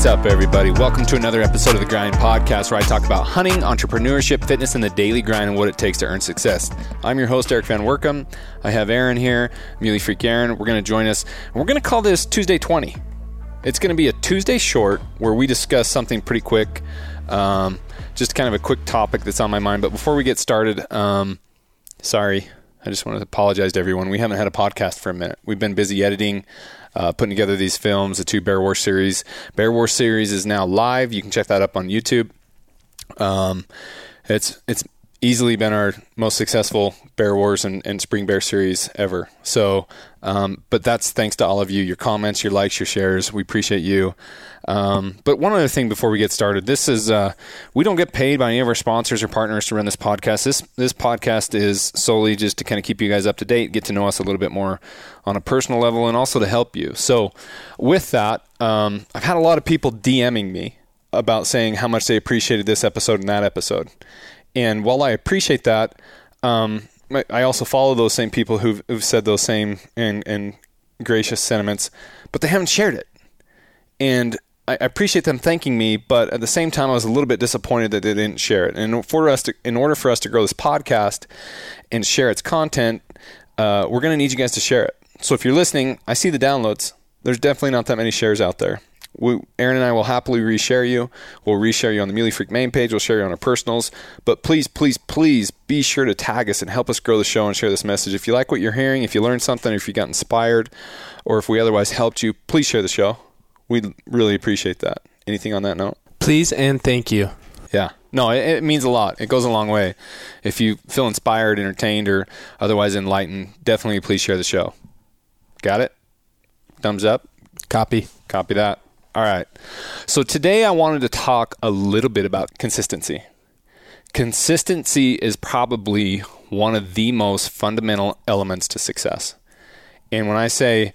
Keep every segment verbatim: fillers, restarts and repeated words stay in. What's up, everybody? Welcome to another episode of the Grind Podcast, where I talk about hunting, entrepreneurship, fitness, and the daily grind and what it takes to earn success. I'm your host, Eric Van Workum. I have Aaron here, Muley Freak Aaron. We're going to join us, and we're going to call this Tuesday twenty. It's going to be a Tuesday short where we discuss something pretty quick, um, just kind of a quick topic that's on my mind. But before we get started, um, sorry, I just want to apologize to everyone. We haven't had a podcast for a minute. We've been busy editing. Uh, putting together these films, the two Bear War series. Bear War series is now live. You can check that up on YouTube. Um, it's it's easily been our most successful Bear Wars and, and Spring Bear series ever. So, um, but that's thanks to all of you, your comments, your likes, your shares. We appreciate you. Um, but one other thing before we get started, this is, uh, we don't get paid by any of our sponsors or partners to run this podcast. This, this podcast is solely just to kind of keep you guys up to date, get to know us a little bit more on a personal level, and also to help you. So with that, um, I've had a lot of people DMing me about saying how much they appreciated this episode and that episode. And while I appreciate that, um, I also follow those same people who've, who've said those same and, and gracious sentiments, but they haven't shared it. And I appreciate them thanking me, but at the same time, I was a little bit disappointed that they didn't share it. And for us to, in order for us to grow this podcast and share its content, uh, we're going to need you guys to share it. So if you're listening, I see the downloads. There's definitely not that many shares out there. We, Aaron and I will happily reshare you. We'll reshare you on the Muley Freak main page. We'll share you on our personals. But please, please, please be sure to tag us and help us grow the show and share this message. If you like what you're hearing, if you learned something, if you got inspired, or if we otherwise helped you, please share the show. We'd really appreciate that. Anything on that note? Please and thank you. Yeah. No, it, it means a lot. It goes a long way. If you feel inspired, entertained, or otherwise enlightened, definitely please share the show. Got it? Thumbs up? Copy. Copy that. All right. So today I wanted to talk a little bit about consistency. Consistency is probably one of the most fundamental elements to success. And when I say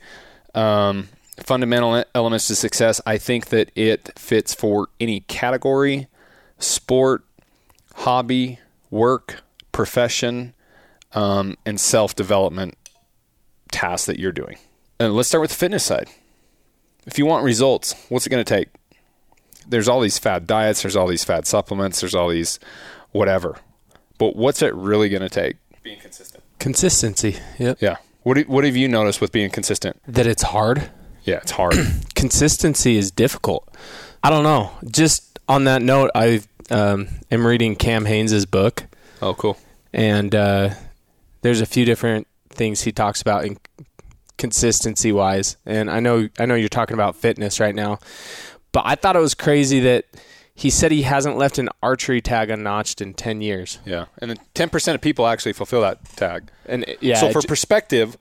um, fundamental elements to success, I think that it fits for any category, sport, hobby, work, profession, um, and self-development tasks that you're doing. And let's start with the fitness side. If you want results, what's it going to take? There's all these fad diets. There's all these fad supplements. There's all these whatever. But what's it really going to take? Being consistent. Consistency. Yep. Yeah. What do, What have you noticed with being consistent? That it's hard. Yeah, it's hard. Consistency is difficult. I don't know. Just on that note, I um, am reading Cam Haynes' book. Oh, cool. And uh, there's a few different things he talks about in consistency wise. And I know, I know you're talking about fitness right now, but I thought it was crazy that he said he hasn't left an archery tag unnotched in ten years. Yeah. And then ten percent of people actually fulfill that tag. And yeah, so for j- perspective,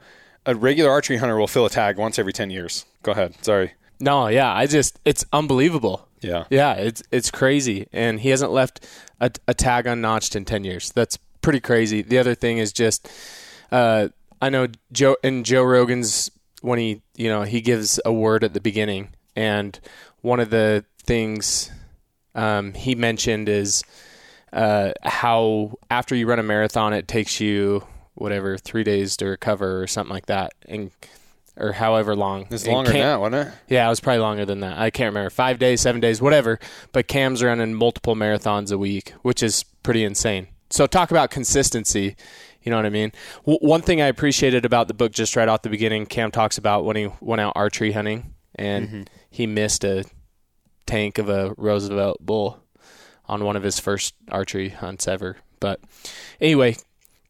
a regular archery hunter will fill a tag once every ten years. Go ahead. Sorry. No. Yeah. I just, it's unbelievable. Yeah. Yeah. It's, it's crazy. And he hasn't left a, a tag unnotched in ten years. That's pretty crazy. The other thing is just, uh, I know Joe and Joe Rogan's when he, you know, he gives a word at the beginning, and one of the things um, he mentioned is uh, how after you run a marathon, it takes you whatever three days to recover or something like that, and or however long. It's longer than that, wasn't it? Yeah, it was probably longer than that. I can't remember, five days, seven days, whatever. But Cam's running multiple marathons a week, which is pretty insane. So talk about consistency. You know what I mean? W- one thing I appreciated about the book just right off the beginning, Cam talks about when he went out archery hunting and mm-hmm. he missed a tank of a Roosevelt bull on one of his first archery hunts ever. But anyway,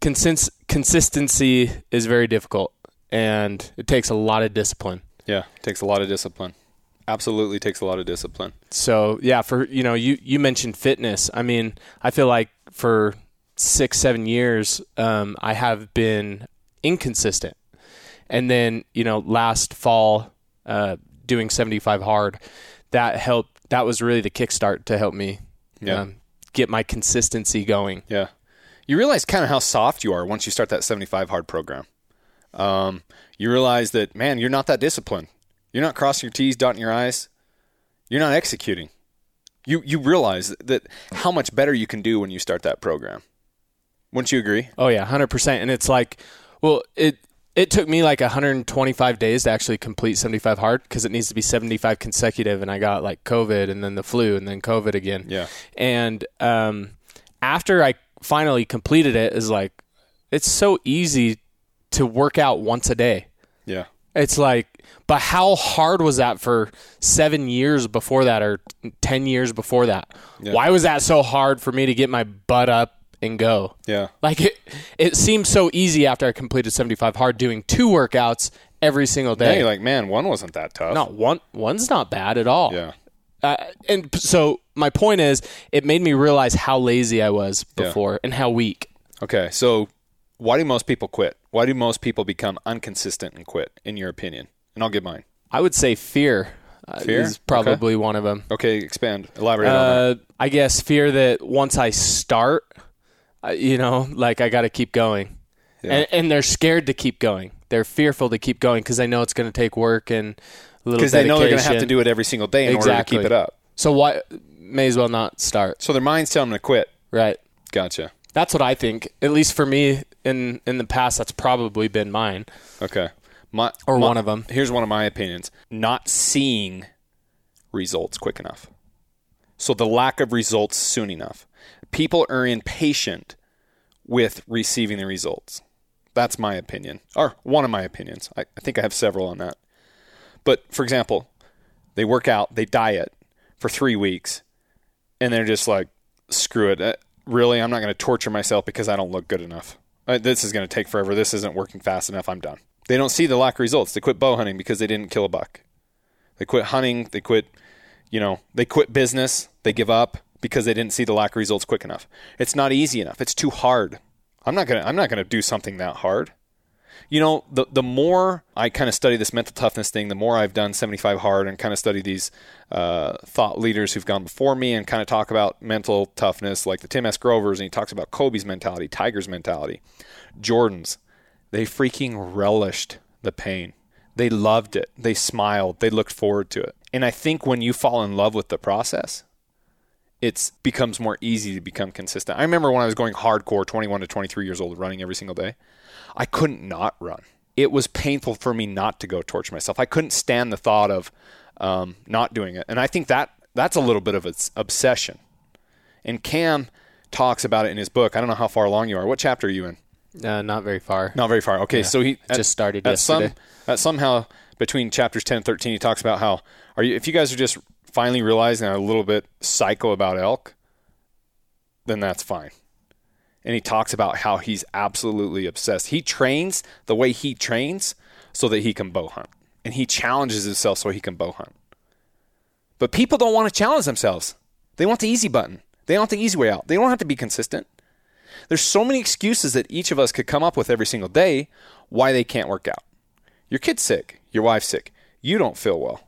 consens- consistency is very difficult, and it takes a lot of discipline. Yeah, it takes a lot of discipline. Absolutely takes a lot of discipline. So, yeah, for you know, you, you mentioned fitness. I mean, I feel like for six, seven years, um, I have been inconsistent. And then, you know, last fall, uh, doing seventy-five hard, that helped, that was really the kickstart to help me yeah. um, get my consistency going. Yeah. You realize kind of how soft you are once you start that seventy-five hard program. Um, you realize that, man, you're not that disciplined. You're not crossing your T's, dotting your I's. You're not executing. You, you realize that how much better you can do when you start that program. Wouldn't you agree? Oh, yeah, one hundred percent. And it's like, well, it It took me like one hundred twenty-five days to actually complete seventy-five hard because it needs to be seventy-five consecutive, and I got like COVID and then the flu and then COVID again. Yeah. And um, after I finally completed it, is like it's so easy to work out once a day. Yeah. It's like, but how hard was that for seven years before that or ten years before that? Yeah. Why was that so hard for me to get my butt up and go? Yeah. Like it, it seemed so easy after I completed seventy-five hard doing two workouts every single day. Yeah, you're like, man, one wasn't that tough. Not one, one's not bad at all. Yeah. Uh, and so my point is, it made me realize how lazy I was before yeah. and how weak. Okay. So why do most people quit? Why do most people become inconsistent and quit, in your opinion? And I'll give mine. I would say fear. Fear is probably okay. one of them. Okay, expand, elaborate uh, on that. I guess fear that once I start, you know, like I got to keep going. Yeah. And, and they're scared to keep going. They're fearful to keep going because they know it's going to take work and a little dedication. Because they know they're going to have to do it every single day in exactly. order to keep it up. So why may as well not start. So their mind's telling them to quit. Right. Gotcha. That's what I think. At least for me, in, in the past, that's probably been mine. Okay. My, or my, one of them. Here's one of my opinions. Not seeing results quick enough. So the lack of results soon enough. People are impatient with receiving the results. That's my opinion. Or one of my opinions. I, I think I have several on that. But, for example, they work out, they diet for three weeks, and they're just like, screw it. Really, I'm not going to torture myself because I don't look good enough. This is going to take forever. This isn't working fast enough. I'm done. They don't see the lack of results. They quit bow hunting because they didn't kill a buck. They quit hunting. They quit, you know, they quit business. They give up because they didn't see the lack of results quick enough. It's not easy enough. It's too hard. I'm not gonna. I'm not gonna do something that hard. You know, the the more I kind of study this mental toughness thing, the more I've done seventy-five hard and kind of study these uh, thought leaders who've gone before me and kind of talk about mental toughness, like the Tim S. Grovers, and he talks about Kobe's mentality, Tiger's mentality, Jordan's. They freaking relished the pain. They loved it. They smiled. They looked forward to it. And I think when you fall in love with the process, it becomes more easy to become consistent. I remember when I was going hardcore, twenty-one to twenty-three years old, running every single day, I couldn't not run. It was painful for me not to go torture myself. I couldn't stand the thought of um, not doing it. And I think that that's a little bit of an obsession. And Cam talks about it in his book. I don't know how far along you are. What chapter are you in? Uh, not very far. Not very far. Okay, yeah. So he at, just started at yesterday. Some, at somehow between chapters ten and thirteen, he talks about how are you? If you guys are just finally realizing I'm a little bit psycho about elk, then that's fine. And he talks about how he's absolutely obsessed. He trains the way he trains so that he can bow hunt, and he challenges himself so he can bow hunt. But people don't want to challenge themselves. They want the easy button. They want the easy way out. They don't have to be consistent. There's so many excuses that each of us could come up with every single day why they can't work out. Your kid's sick. Your wife's sick. You don't feel well.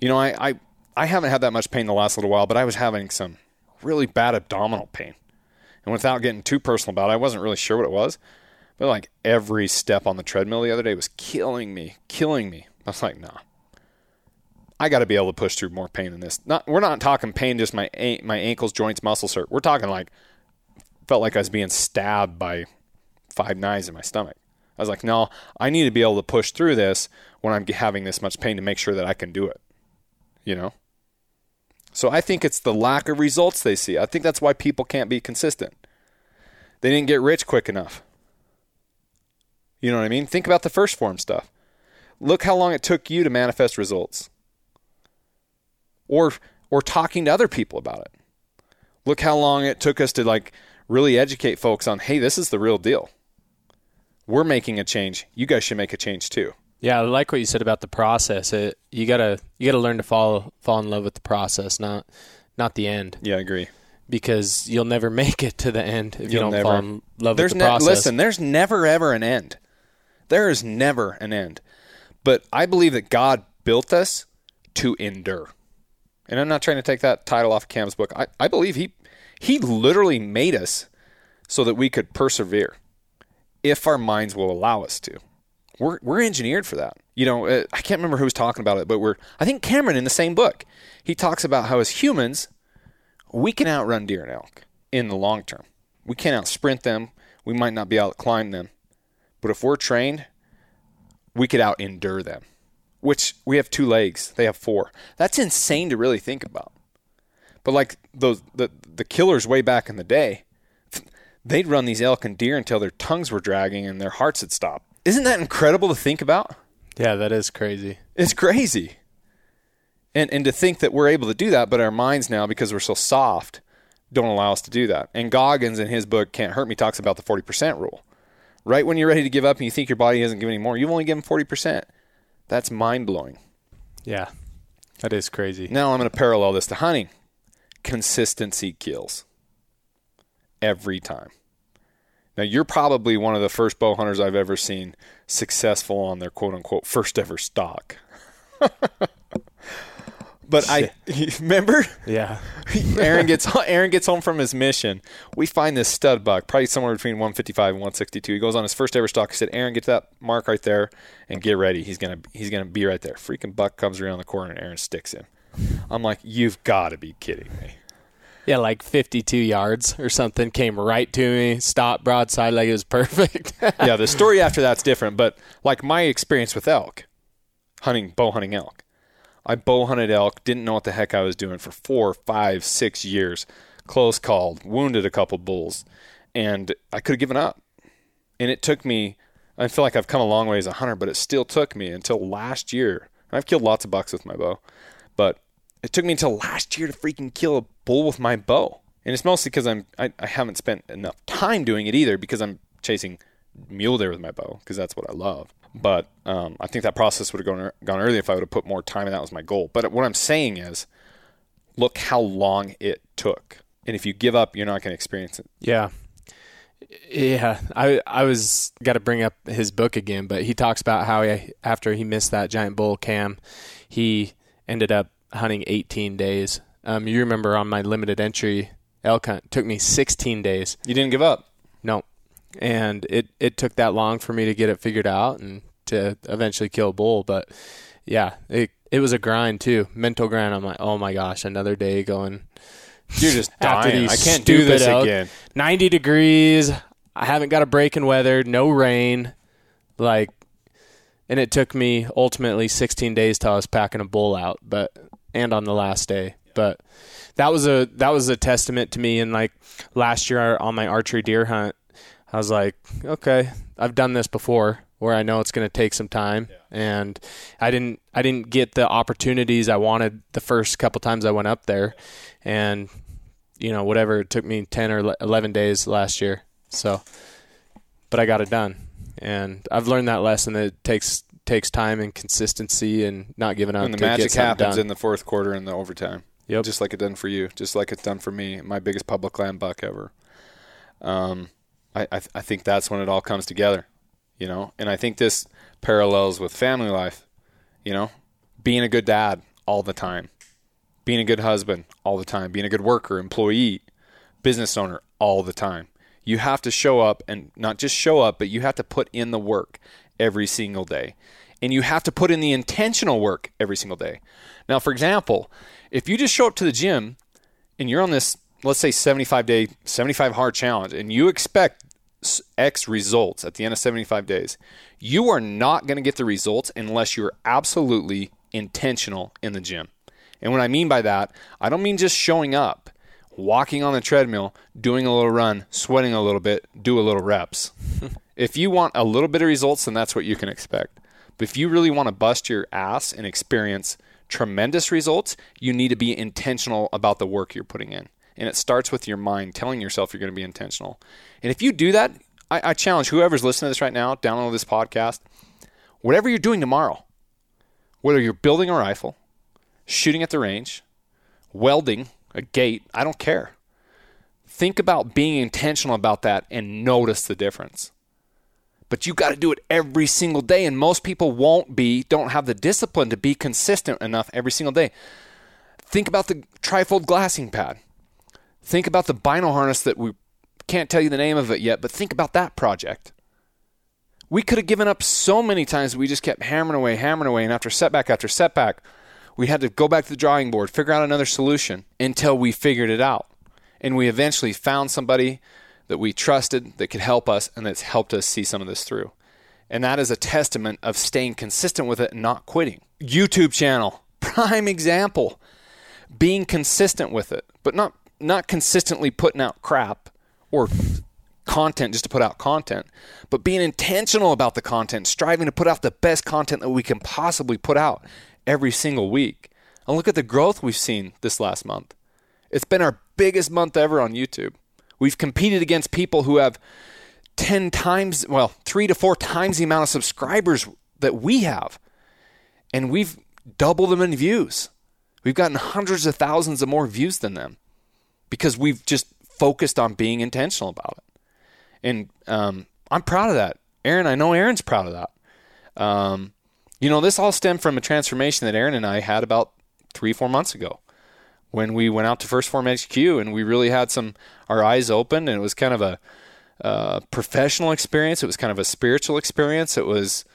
You know, I, I, I haven't had that much pain the last little while, but I was having some really bad abdominal pain. And without getting too personal about it, I wasn't really sure what it was. But like every step on the treadmill the other day was killing me, killing me. I was like, nah. I got to be able to push through more pain than this. Not, we're not talking pain, just my my ankles, joints, muscles hurt. We're talking like... felt like I was being stabbed by five knives in my stomach. I was like, no, I need to be able to push through this when I'm having this much pain to make sure that I can do it, you know? So I think it's the lack of results they see. I think that's why people can't be consistent. They didn't get rich quick enough. You know what I mean? Think about the first form stuff. Look how long it took you to manifest results. Or, or talking to other people about it. Look how long it took us to like... really educate folks on, hey, this is the real deal. We're making a change. You guys should make a change too. Yeah, I like what you said about the process. It, you gotta you gotta learn to fall fall in love with the process, not not the end. Yeah, I agree. Because you'll never make it to the end if you'll you don't never, fall in love with the ne- process. Listen, there's never ever an end. There is never an end. But I believe that God built us to endure. And I'm not trying to take that title off of Cam's book. I, I believe he He literally made us so that we could persevere if our minds will allow us to. We're we're engineered for that. You know, uh, I can't remember who was talking about it, but we're, I think Cameron in the same book, he talks about how as humans, we can outrun deer and elk in the long term. We can't out sprint them. We might not be able to climb them, But if we're trained, we could out-endure them, which we have two legs. They have four. That's insane to really think about. But like those the, the killers way back in the day, they'd run these elk and deer until their tongues were dragging and their hearts had stopped. Isn't that incredible to think about? Yeah, that is crazy. It's crazy. And and to think that we're able to do that, but our minds now, because we're so soft, don't allow us to do that. And Goggins in his book, Can't Hurt Me, talks about the forty percent rule. Right when you're ready to give up and you think your body hasn't given any more, you've only given forty percent. That's mind-blowing. Yeah, that is crazy. Now I'm going to parallel this to hunting. Consistency kills every time. Now, you're probably one of the first bow hunters I've ever seen successful on their quote-unquote first ever stock. But I remember, yeah. Aaron gets Aaron gets home from his mission. We find this stud buck, probably somewhere between one fifty-five and one sixty-two. He goes on his first ever stalk. He said, "Aaron, get to that mark right there and get ready. He's gonna he's gonna be right there." Freaking buck comes around the corner and Aaron sticks him. I'm like, "You've got to be kidding me!" Yeah, like fifty-two yards or something. Came right to me. Stopped broadside like it was perfect. Yeah, the story after that's different. But like my experience with elk, hunting bow hunting elk. I bow hunted elk, didn't know what the heck I was doing for four, five, six years. Close called, wounded a couple bulls, and I could have given up. And it took me, I feel like I've come a long way as a hunter, but it still took me until last year. And I've killed lots of bucks with my bow, but it took me until last year to freaking kill a bull with my bow. And it's mostly because I'm, I, I haven't spent enough time doing it either, because I'm chasing mule deer with my bow, because that's what I love. But um, I think that process would have gone, gone early if I would have put more time, and that was my goal. But what I'm saying is, look how long it took. And if you give up, you're not going to experience it. Yeah. Yeah. I I was got to bring up his book again, but he talks about how he, after he missed that giant bull, Cam, he ended up hunting eighteen days. Um, you remember on my limited entry elk hunt, it took me sixteen days. You didn't give up? No. And it, it took that long for me to get it figured out and to eventually kill a bull. But, yeah, it it was a grind, too. Mental grind. I'm like, oh, my gosh, another day going. You're just dying. I can't do this elk. Again. ninety degrees. I haven't got a break in weather. No rain. Like, and it took me ultimately sixteen days till I was packing a bull out, but and on the last day. But that was a that was a testament to me. And, like, last year on my archery deer hunt, I was like, okay, I've done this before where I know it's going to take some time. Yeah. And I didn't I didn't get the opportunities I wanted the first couple times I went up there. And, you know, whatever, it took me ten or eleven days last year. So, but I got it done. And I've learned that lesson that it takes, takes time and consistency and not giving up. And the magic happens done. in the fourth quarter and the overtime. Yep. Just like it done for you. Just like it's done for me. My biggest public land buck ever. Um. I th- I think that's when it all comes together, you know? And I think this parallels with family life, you know? Being a good dad all the time. Being a good husband all the time. Being a good worker, employee, business owner all the time. You have to show up, and not just show up, but you have to put in the work every single day. And you have to put in the intentional work every single day. Now, for example, if you just show up to the gym and you're on this, let's say seventy-five day, seventy-five hard challenge, and you expect X results at the end of seventy-five days, you are not going to get the results unless you're absolutely intentional in the gym. And what I mean by that, I don't mean just showing up, walking on the treadmill, doing a little run, sweating a little bit, do a little reps. If you want a little bit of results, then that's what you can expect. But if you really want to bust your ass and experience tremendous results, you need to be intentional about the work you're putting in. And it starts with your mind telling yourself you're going to be intentional. And if you do that, I, I challenge whoever's listening to this right now, download this podcast, whatever you're doing tomorrow, whether you're building a rifle, shooting at the range, welding a gate, I don't care. Think about being intentional about that and notice the difference. But you got to do it every single day. And most people won't be, don't have the discipline to be consistent enough every single day. Think about the trifold glassing pad. Think about the vinyl harness that we can't tell you the name of it yet, but think about that project. We could have given up so many times. We just kept hammering away, hammering away. And after setback, after setback, we had to go back to the drawing board, figure out another solution until we figured it out. And we eventually found somebody that we trusted that could help us and that's helped us see some of this through. And that is a testament of staying consistent with it and not quitting. YouTube channel, prime example. Being consistent with it, but not not consistently putting out crap or content just to put out content, but being intentional about the content, striving to put out the best content that we can possibly put out every single week. And look at the growth we've seen this last month. It's been our biggest month ever on YouTube. We've competed against people who have ten times, well, three to four times the amount of subscribers that we have. And we've doubled them in views. We've gotten hundreds of thousands of more views than them because we've just focused on being intentional about it. And um, I'm proud of that. Aaron, I know Aaron's proud of that. Um, you know, this all stemmed from a transformation that Aaron and I had about three, four months ago when we went out to First Form H Q and we really had some, our eyes open, and it was kind of a uh, professional experience. It was kind of a spiritual experience. It was,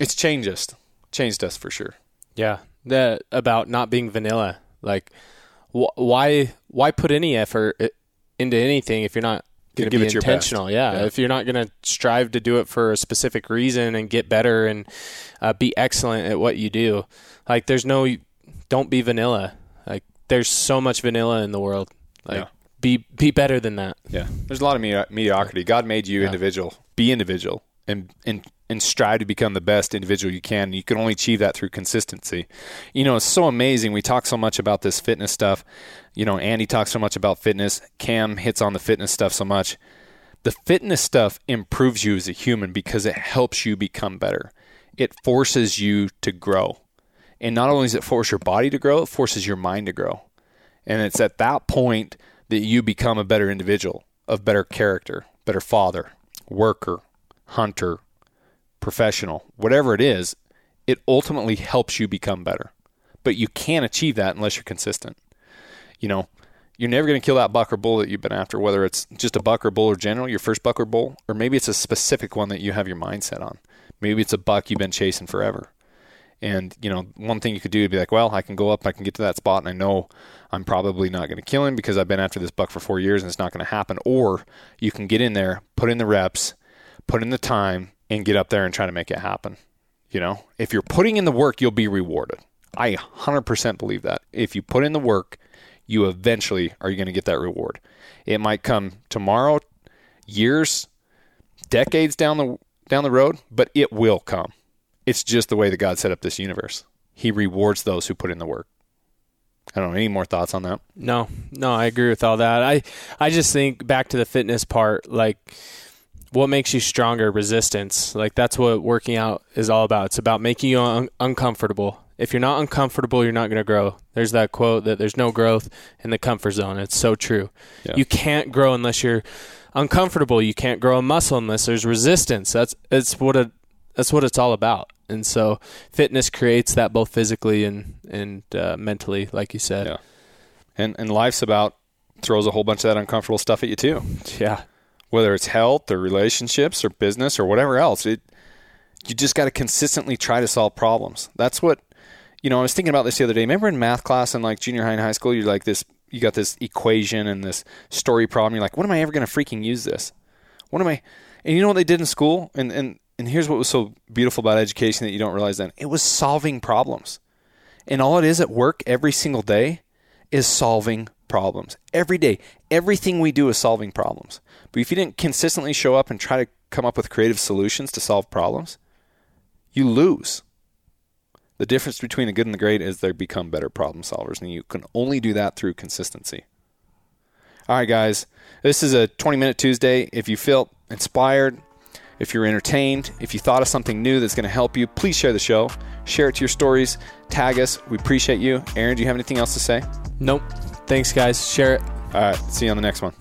it's changed us, changed us for sure. Yeah. The, about not being vanilla, like wh- why why put any effort into anything if you're not going to be intentional? Yeah, yeah, if you're not going to strive to do it for a specific reason and get better and uh, be excellent at what you do, like there's no, don't be vanilla. Like there's so much vanilla in the world. Like yeah. be be better than that. Yeah, there's a lot of medi- mediocrity. God made you yeah. individual. Be individual and and. and strive to become the best individual you can. You can only achieve that through consistency. You know, it's so amazing. We talk so much about this fitness stuff. You know, Andy talks so much about fitness. Cam hits on the fitness stuff so much. The fitness stuff improves you as a human because it helps you become better. It forces you to grow. And not only does it force your body to grow, it forces your mind to grow. And it's at that point that you become a better individual, of better character, better father, worker, hunter, professional, whatever it is, it ultimately helps you become better. But you can't achieve that unless you're consistent. You know, you're never going to kill that buck or bull that you've been after, whether it's just a buck or bull or general, your first buck or bull, or maybe it's a specific one that you have your mindset on. Maybe it's a buck you've been chasing forever. And, you know, one thing you could do would be like, well, I can go up, I can get to that spot, and I know I'm probably not going to kill him because I've been after this buck for four years and it's not going to happen. Or you can get in there, put in the reps, put in the time, and get up there and try to make it happen. You know, if you're putting in the work, you'll be rewarded. I one hundred percent believe that. If you put in the work, you eventually are going to get that reward. It might come tomorrow, years, decades down the down the road, but it will come. It's just the way that God set up this universe. He rewards those who put in the work. I don't know, any more thoughts on that? No, no, I agree with all that. I, I just think back to the fitness part, like, what makes you stronger? Resistance. Like that's what working out is all about. It's about making you un- uncomfortable. If you're not uncomfortable, you're not going to grow. There's that quote that there's no growth in the comfort zone. It's so true. Yeah. You can't grow unless you're uncomfortable. You can't grow a muscle unless there's resistance. That's it's what a that's what it's all about. And so fitness creates that both physically and and uh, mentally, like you said. Yeah. And and life's about throws a whole bunch of that uncomfortable stuff at you too. Yeah. Whether it's health or relationships or business or whatever else, it, you just got to consistently try to solve problems. That's what, you know, I was thinking about this the other day. Remember in math class in like junior high and high school, you're like this, you got this equation and this story problem. You're like, when am I ever going to freaking use this? What am I? And you know what they did in school? And, and, and here's what was so beautiful about education that you don't realize then. It was solving problems. And all it is at work every single day is solving problems. Every day, everything we do is solving problems. But if you didn't consistently show up and try to come up with creative solutions to solve problems, you lose. The difference between the good and the great is they become better problem solvers, and you can only do that through consistency. All right, guys, this is a twenty-minute Tuesday. If you feel inspired, if you're entertained, if you thought of something new that's going to help you, please share the show. Share it to your stories. Tag us. We appreciate you. Aaron, do you have anything else to say? Nope. Thanks, guys. Share it. All right. See you on the next one.